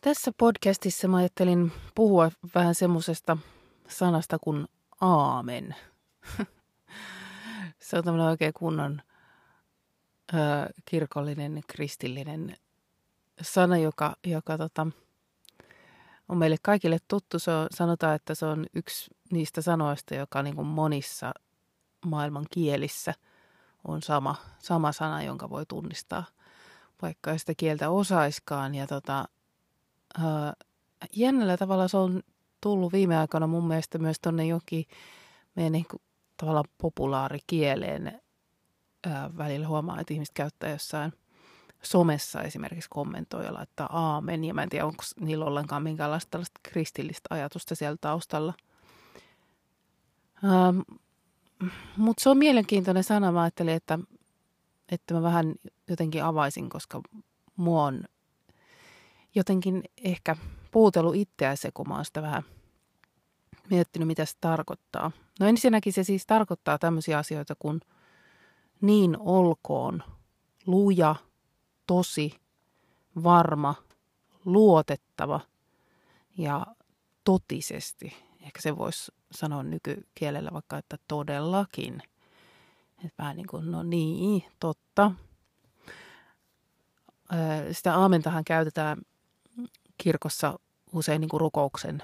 Tässä podcastissa mä ajattelin puhua vähän semmoisesta sanasta kuin aamen. Se on tämmöinen oikein kunnon kirkollinen, kristillinen sana, joka on meille kaikille tuttu. Sanotaan, että se on yksi niistä sanoista, joka niin kuin monissa maailman kielissä on sama sana, jonka voi tunnistaa, vaikka ei sitä kieltä osaiskaan. Ja jännällä tavalla se on tullut viime aikoina mun mielestä myös tuonne jonkin meidän niin kuin tavallaan populaarikieleen. Välillä huomaa, että ihmiset käyttää jossain somessa esimerkiksi kommentoi ja laittaa aamen. Ja mä en tiedä, onko niillä ollenkaan minkäänlaista tällaista kristillistä ajatusta siellä taustalla. Mutta se on mielenkiintoinen sana. Mä ajattelin, että mä vähän jotenkin avaisin, koska mua on jotenkin ehkä puutellut itseä se, kun mä oon sitä vähän miettinyt, mitä se tarkoittaa. No ensinnäkin se siis tarkoittaa tämmöisiä asioita kuin niin olkoon, luja, tosi, varma, luotettava ja totisesti. Ehkä se voisi sanoa nykykielellä vaikka, että todellakin. Että vähän niin kuin, no niin, totta. Sitä aamentahan käytetään kirkossa usein niin kuin rukouksen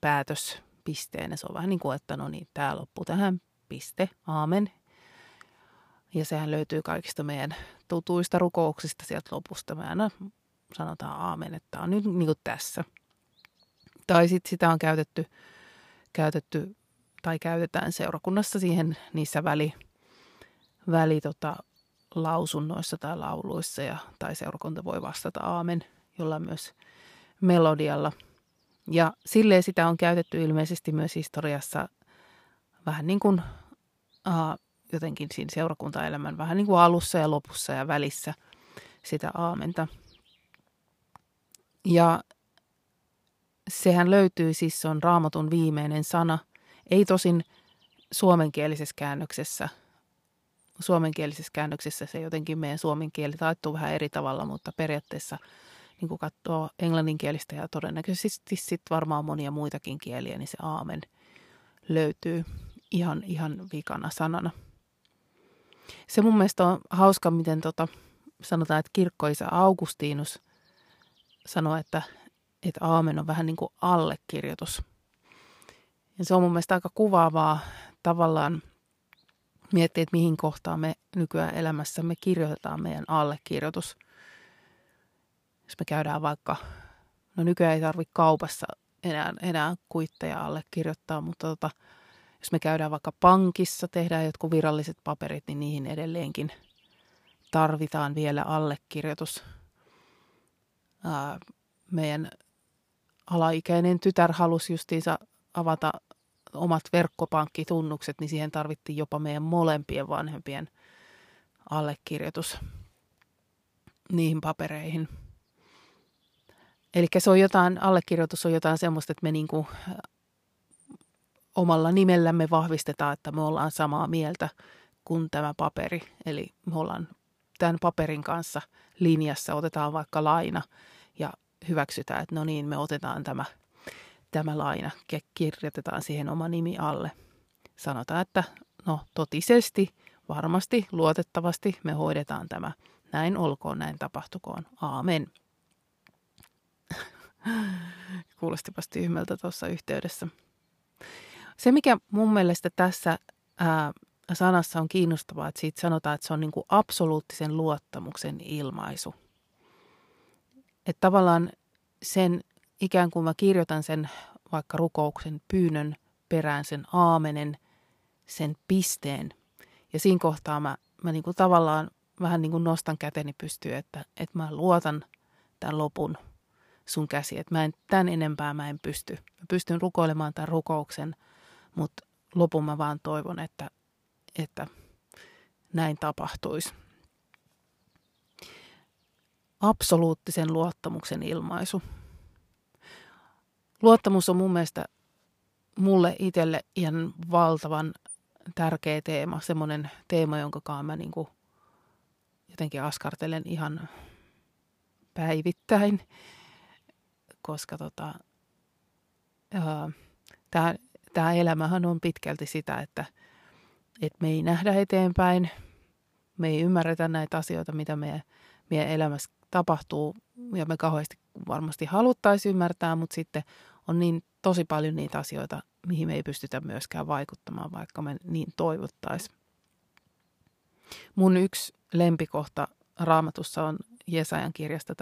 päätöspisteenä. Se on vähän niin kuin, että no niin, tämä loppuu tähän, piste, aamen. Ja sehän löytyy kaikista meidän tutuista rukouksista sieltä lopusta. Me aina sanotaan aamen, että tämä on nyt niin kuin tässä. Tai sitten sitä on käytetty tai käytetään seurakunnassa siihen niissä lausunnoissa tai lauluissa tai seurakunta voi vastata aamen, jolla myös melodialla. Ja silleen sitä on käytetty ilmeisesti myös historiassa vähän niin kuin jotenkin siinä seurakuntaelämän vähän niin kuin alussa ja lopussa ja välissä sitä aamenta. Ja sehän löytyy, siis se on Raamatun viimeinen sana, ei tosin suomenkielisessä käännöksessä. Suomenkielisessä käännöksessä se jotenkin meidän suomen kieli taittuu vähän eri tavalla, mutta periaatteessa niin kun katsoo englanninkielistä ja todennäköisesti sitten varmaan monia muitakin kieliä, niin se aamen löytyy ihan vikana sanana. Se mun mielestä on hauska, miten sanotaan, että kirkkoisä Augustinus sanoi, että aamen on vähän niin kuin allekirjoitus. Ja se on mun mielestä aika kuvaavaa tavallaan. Miettii, että mihin kohtaan me nykyään elämässämme kirjoitetaan meidän allekirjoitus. Jos me käydään vaikka, no nykyään ei tarvitse kaupassa enää kuitteja allekirjoittaa, mutta jos me käydään vaikka pankissa, tehdään jotkut viralliset paperit, niin niihin edelleenkin tarvitaan vielä allekirjoitus. Meidän alaikäinen tytär halusi justiinsa avata omat verkkopankkitunnukset, niin siihen tarvittiin jopa meidän molempien vanhempien allekirjoitus niihin papereihin. Eli se on jotain, allekirjoitus on jotain semmoista, että me niinku omalla nimellämme vahvistetaan, että me ollaan samaa mieltä kuin tämä paperi. Eli me ollaan tämän paperin kanssa linjassa, otetaan vaikka laina ja hyväksytään, että no niin, me otetaan tämä laina, kirjoitetaan siihen oma nimi alle. Sanotaan, että no totisesti, varmasti, luotettavasti me hoidetaan tämä. Näin olkoon, näin tapahtukoon. Aamen. Kuulostipas tyhmältä tuossa yhteydessä. Se, mikä mun mielestä tässä sanassa on kiinnostavaa, että siitä sanotaan, että se on niin kuin absoluuttisen luottamuksen ilmaisu. Että tavallaan sen ikään kuin mä kirjoitan sen vaikka rukouksen, pyynnön, perään sen aamenen, sen pisteen. Ja siinä kohtaa mä niin kuin tavallaan vähän niin kuin nostan käteni pystyyn, että mä luotan tämän lopun sun käsiin. Että tämän enempää mä en pysty. Mä pystyn rukoilemaan tämän rukouksen, mutta lopun mä vaan toivon, että näin tapahtuisi. Absoluuttisen luottamuksen ilmaisu. Luottamus on mun mielestä mulle itselle ihan valtavan tärkeä teema. Semmoinen teema, jonka mä niin kuin jotenkin askartelen ihan päivittäin, koska tämä elämähän on pitkälti sitä, että me ei nähdä eteenpäin, me ei ymmärretä näitä asioita, mitä meidän elämässä tapahtuu, ja me kauheasti varmasti haluttaisiin ymmärtää, mutta sitten on niin tosi paljon niitä asioita, mihin me ei pystytä myöskään vaikuttamaan, vaikka me niin toivottaisiin. Mun yksi lempikohta Raamatussa on Jesajan kirjasta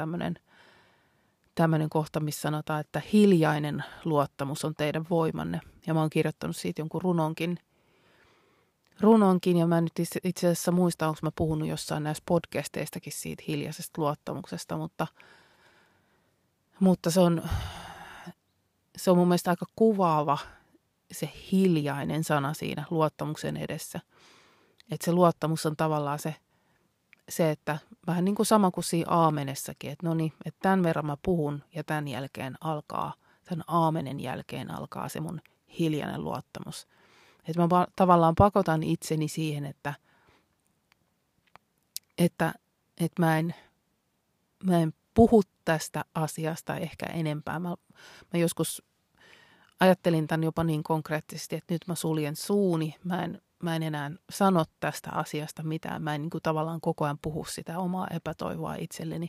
tämmöinen kohta, missä sanotaan, että hiljainen luottamus on teidän voimanne. Ja mä oon kirjoittanut siitä jonkun runonkin, ja mä en nyt itse asiassa muista, onko mä puhunut jossain näistä podcasteistakin siitä hiljaisesta luottamuksesta, mutta se on mun mielestä aika kuvaava se hiljainen sana siinä luottamuksen edessä. Että se luottamus on tavallaan se, että vähän niin kuin sama kuin siinä aamenessakin, että no niin, että tämän verran mä puhun ja tämän aamenen jälkeen alkaa se mun hiljainen luottamus. Että mä tavallaan pakotan itseni siihen, että mä en puhu tästä asiasta ehkä enempää. Mä joskus ajattelin tämän jopa niin konkreettisesti, että nyt mä suljen suuni, mä en enää sano tästä asiasta mitään. Mä en niin kuin tavallaan koko ajan puhu sitä omaa epätoivoa itselleni,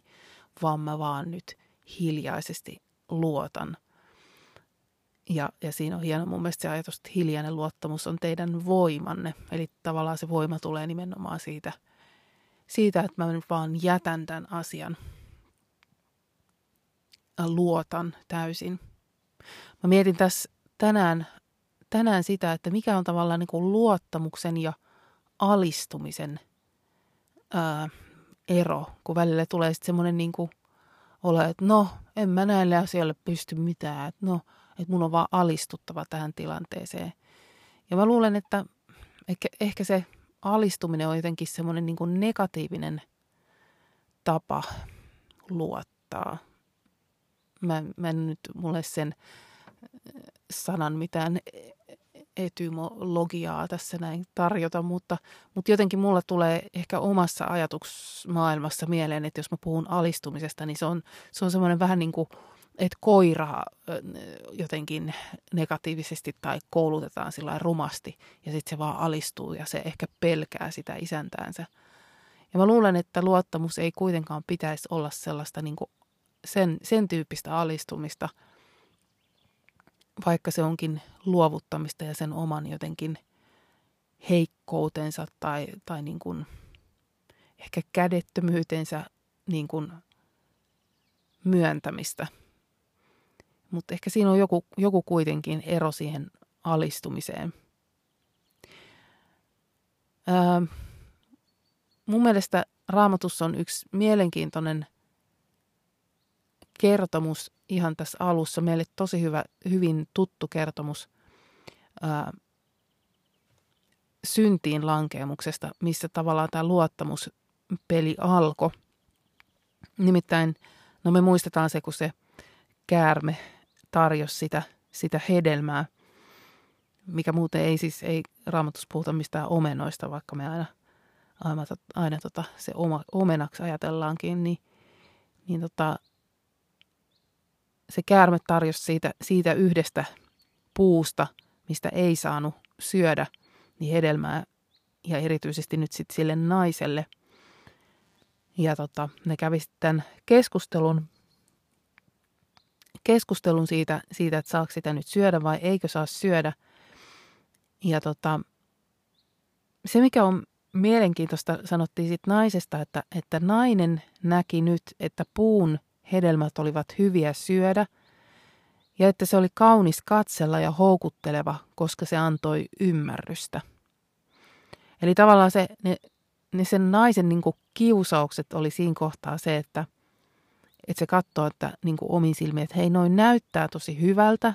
vaan mä vaan nyt hiljaisesti luotan. Ja siinä on hieno mun mielestä se ajatus, että hiljainen luottamus on teidän voimanne. Eli tavallaan se voima tulee nimenomaan siitä että mä nyt vaan jätän tämän asian. Luotan täysin. Mä mietin tässä tänään sitä, että mikä on tavallaan niin kuin luottamuksen ja alistumisen ero, kun välillä tulee sitten semmoinen niin kuin olo, että no, en mä näille asioille pysty mitään, että no, että mun on vaan alistuttava tähän tilanteeseen. Ja mä luulen, että ehkä se alistuminen on jotenkin semmoinen niin kuin negatiivinen tapa luottaa. Mä en nyt mulle sen sanan mitään etymologiaa tässä näin tarjota, mutta jotenkin mulla tulee ehkä omassa ajatusmaailmassa mieleen, että jos mä puhun alistumisesta, niin se on semmoinen vähän niin kuin, että koiraa jotenkin negatiivisesti tai koulutetaan sillä rumasti ja sitten se vaan alistuu ja se ehkä pelkää sitä isäntäänsä. Ja mä luulen, että luottamus ei kuitenkaan pitäisi olla sellaista niin kuin sen tyyppistä alistumista, vaikka se onkin luovuttamista ja sen oman jotenkin heikkoutensa tai niin kuin ehkä kädettömyytensä niin kuin myöntämistä. Mutta ehkä siinä on joku kuitenkin ero siihen alistumiseen. Mun mielestä Raamatussa on yksi mielenkiintoinen kertomus ihan tässä alussa. Meille tosi hyvin tuttu kertomus syntiin lankeamuksesta, missä tavallaan tämä luottamuspeli alkoi. Nimittäin, no me muistetaan se, kun se käärme tarjosi sitä hedelmää, mikä muuten ei Raamatussa puhuta mistään omenoista, vaikka me aina se omenaksi ajatellaankin, niin se käärme tarjosi siitä yhdestä puusta, mistä ei saanut syödä, niin hedelmää ja erityisesti nyt sitten sille naiselle. Ja ne kävi sitten keskustelun siitä, että saako sitä nyt syödä vai eikö saa syödä. Ja se, mikä on mielenkiintoista, sanottiin sitten naisesta, että nainen näki nyt, että puun hedelmät olivat hyviä syödä ja että se oli kaunis katsella ja houkutteleva, koska se antoi ymmärrystä. Eli tavallaan se, ne sen naisen niin kuin kiusaukset oli siinä kohtaa se, että se katsoo että, niin kuin omin silmiin, että hei, noin näyttää tosi hyvältä,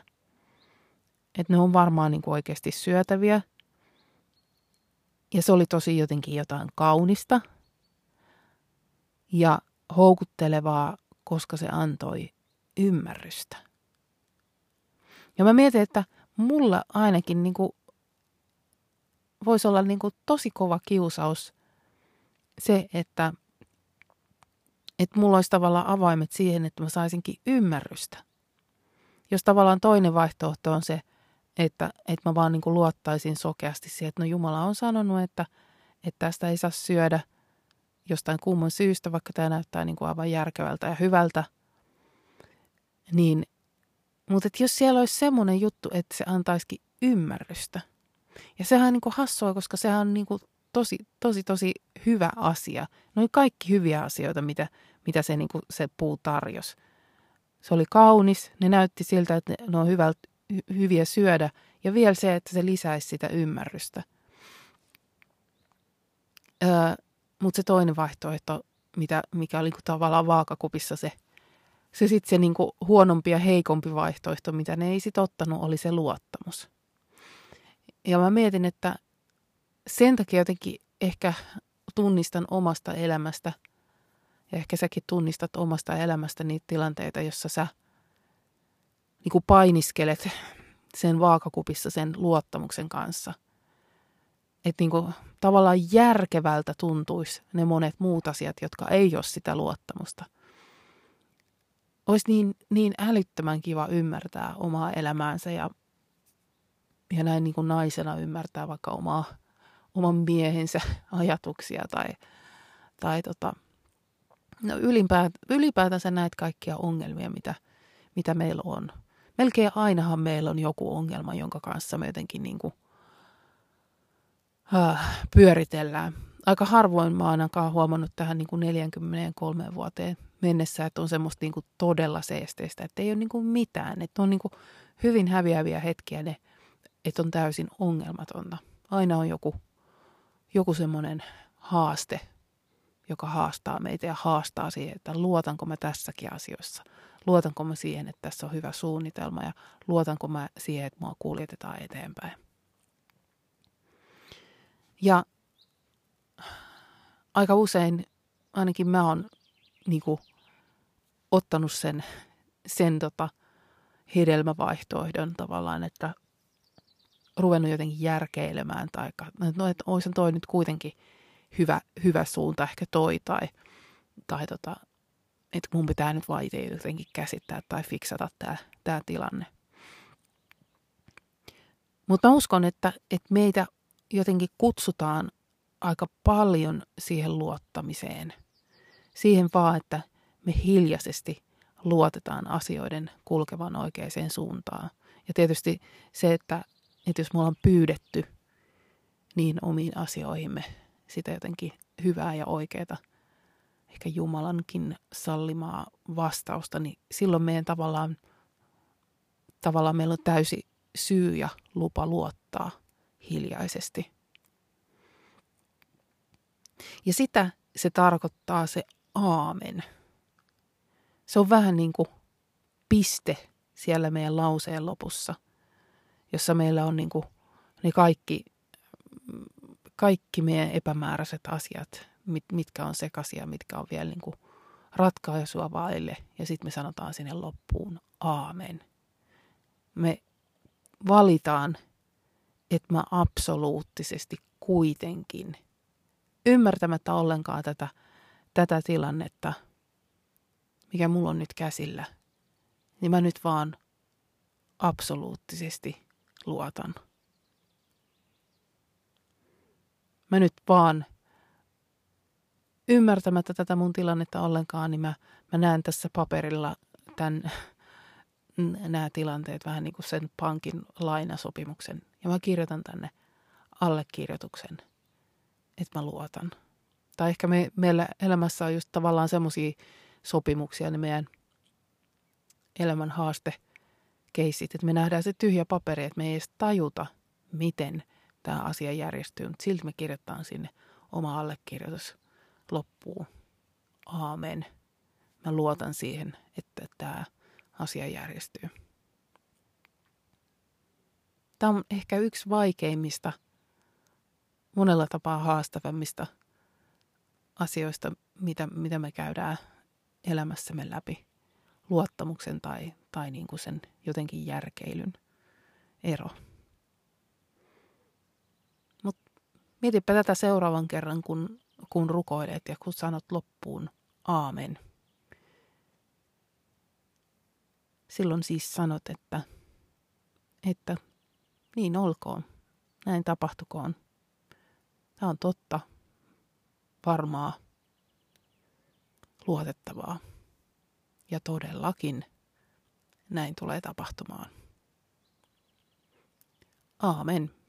että ne on varmaan niin kuin oikeasti syötäviä. Ja se oli tosi jotenkin jotain kaunista ja houkuttelevaa, koska se antoi ymmärrystä. Ja mä mietin, että mulla ainakin niin kuin voisi olla niin kuin tosi kova kiusaus se, että mulla olisi tavallaan avaimet siihen, että mä saisinkin ymmärrystä. Jos tavallaan toinen vaihtoehto on se, että mä vaan niin kuin luottaisin sokeasti siihen, että no Jumala on sanonut, että tästä ei saa syödä jostain kumman syystä, vaikka tämä näyttää niin kuin aivan järkevältä ja hyvältä. Niin, mutta jos siellä olisi semmoinen juttu, että se antaisikin ymmärrystä. Ja sehän on niin kuin hassua, koska sehän on niin kuin tosi hyvä asia. Noin kaikki hyviä asioita, mitä se, niin kuin se puu tarjosi. Se oli kaunis, ne näytti siltä, että ne on hyviä syödä. Ja vielä se, että se lisäisi sitä ymmärrystä. Mutta se toinen vaihtoehto, mikä oli niinku tavallaan vaakakupissa se niinku huonompi ja heikompi vaihtoehto, mitä ne ei sitten ottanut, oli se luottamus. Ja mä mietin, että sen takia jotenkin ehkä tunnistan omasta elämästä, ja ehkä säkin tunnistat omasta elämästä niitä tilanteita, jossa sä niinku painiskelet sen vaakakupissa sen luottamuksen kanssa. Että niinku tavallaan järkevältä tuntuisi ne monet muut asiat, jotka ei ole sitä luottamusta. Olisi niin älyttömän kiva ymmärtää omaa elämäänsä ja näin niinku naisena ymmärtää vaikka oman miehensä ajatuksia tai ylipäätänsä näitä kaikkia ongelmia, mitä meillä on. Melkein ainahan meillä on joku ongelma, jonka kanssa me jotenkin niinku pyöritellään. Aika harvoin mä ainakaan huomannut tähän niin kuin 43 vuoteen mennessä, että on semmoista niin kuin todella seesteistä, että ei ole niin kuin mitään. Että on niin kuin hyvin häviäviä hetkiä ne, että on täysin ongelmatonta. Aina on joku semmoinen haaste, joka haastaa meitä ja haastaa siihen, että luotanko mä tässäkin asioissa. Luotanko mä siihen, että tässä on hyvä suunnitelma ja luotanko mä siihen, että mua kuljetetaan eteenpäin. Ja aika usein, ainakin mä oon niinku ottanut sen hedelmävaihtoehdon tavallaan, että ruvennut jotenkin järkeilemään tai no, että olisihan toi nyt kuitenkin hyvä suunta ehkä toi tai että mun pitää nyt vaan itse jotenkin käsittää tai fiksata tää tilanne. Mutta mä uskon, että meitä jotenkin kutsutaan aika paljon siihen luottamiseen. Siihen vaan, että me hiljaisesti luotetaan asioiden kulkevan oikeaan suuntaan. Ja tietysti se, että jos me ollaan pyydetty, niin omiin asioihimme sitä jotenkin hyvää ja oikeaa, ehkä Jumalankin sallimaa vastausta, niin silloin meidän tavallaan meillä on täysi syy ja lupa luottaa hiljaisesti. Ja sitä se tarkoittaa se aamen. Se on vähän niin kuin piste siellä meidän lauseen lopussa, jossa meillä on niin kuin ne kaikki meidän epämääräiset asiat, mitkä on sekaisia, mitkä on vielä niin kuin ratkaisua vaille. Ja sitten me sanotaan sinne loppuun aamen. Me valitaan, että mä absoluuttisesti kuitenkin, ymmärtämättä ollenkaan tätä tilannetta, mikä mulla on nyt käsillä, niin mä nyt vaan absoluuttisesti luotan. Mä nyt vaan, ymmärtämättä tätä mun tilannetta ollenkaan, niin mä näen tässä paperilla nämä tilanteet vähän niin kuin sen pankin lainasopimuksen. Ja mä kirjoitan tänne allekirjoituksen, että mä luotan. Tai ehkä meillä elämässä on just tavallaan semmoisia sopimuksia, ne meidän elämän haastekeissit, että me nähdään se tyhjä paperi, että me ei edes tajuta, miten tämä asia järjestyy, mutta silti me kirjoitetaan sinne oma allekirjoitus loppuun. Aamen. Mä luotan siihen, että tämä asia järjestyy. Tämä on ehkä yksi vaikeimmista, monella tapaa haastavimmista asioista, mitä me käydään elämässämme läpi. Luottamuksen tai niin kuin sen jotenkin järkeilyn ero. Mut mietipä tätä seuraavan kerran, kun rukoilet ja kun sanot loppuun aamen. Silloin siis sanot, että niin olkoon, näin tapahtukoon. Tämä on totta, varmaa, luotettavaa ja todellakin näin tulee tapahtumaan. Aamen.